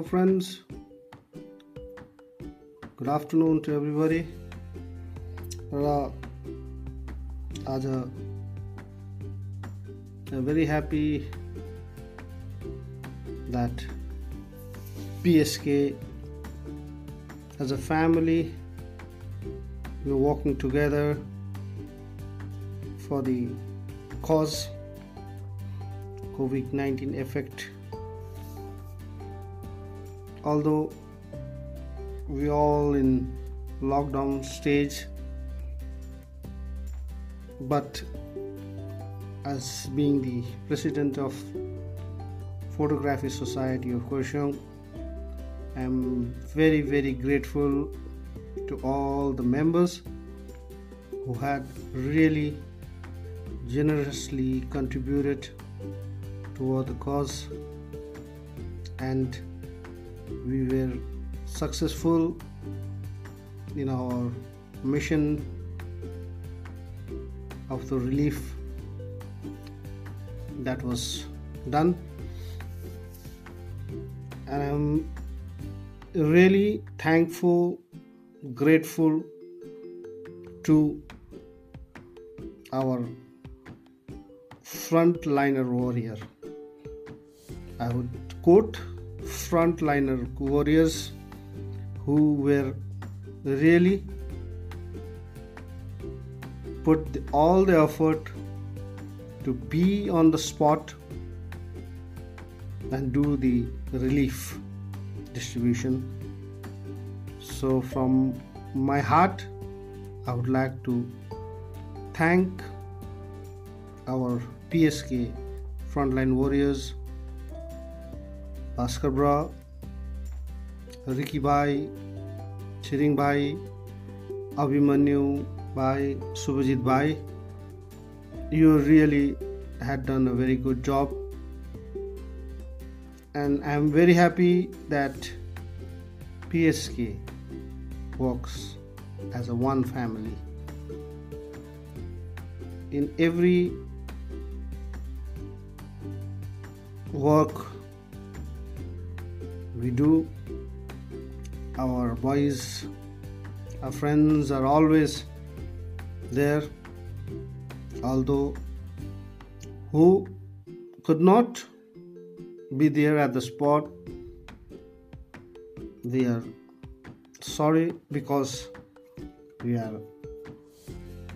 Hello friends, good afternoon to everybody. I'm very happy that PSK as a family we're working together for the cause COVID-19 effect. Although we all in lockdown stage, but as being the president of Photography Society of Quzhou, I'm very, very grateful to all the members who had really generously contributed toward the cause, and we were successful in our mission of the relief that was done, and I'm really thankful, grateful to our frontliner warrior. I would quote frontliner warriors who were really put all the effort to be on the spot and do the relief distribution. So from my heart, I would like to thank our PSK frontline warriors, Bhaskar Bra, Riki Bhai, Chiring Bhai, Abhimanyu Bhai, Subhajit Bhai. You really had done a very good job, and I am very happy that PSK works as a one family. In every work we do, our boys, our friends are always there, although who could not be there at the spot, they are sorry because we are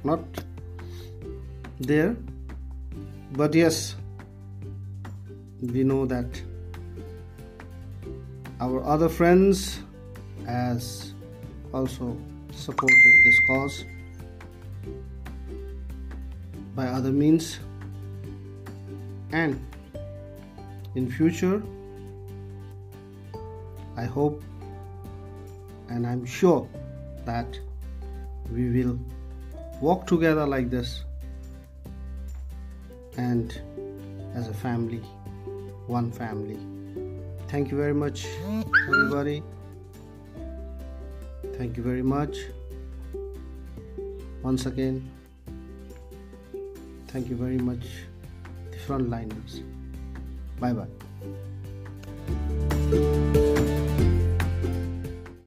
not there. But yes, we know that our other friends has also supported this cause by other means, and in future I hope and I'm sure that we will walk together like this, and as a family, one family. Thank you very much, everybody. Thank you very much once again. Thank you very much, the frontliners. Bye bye.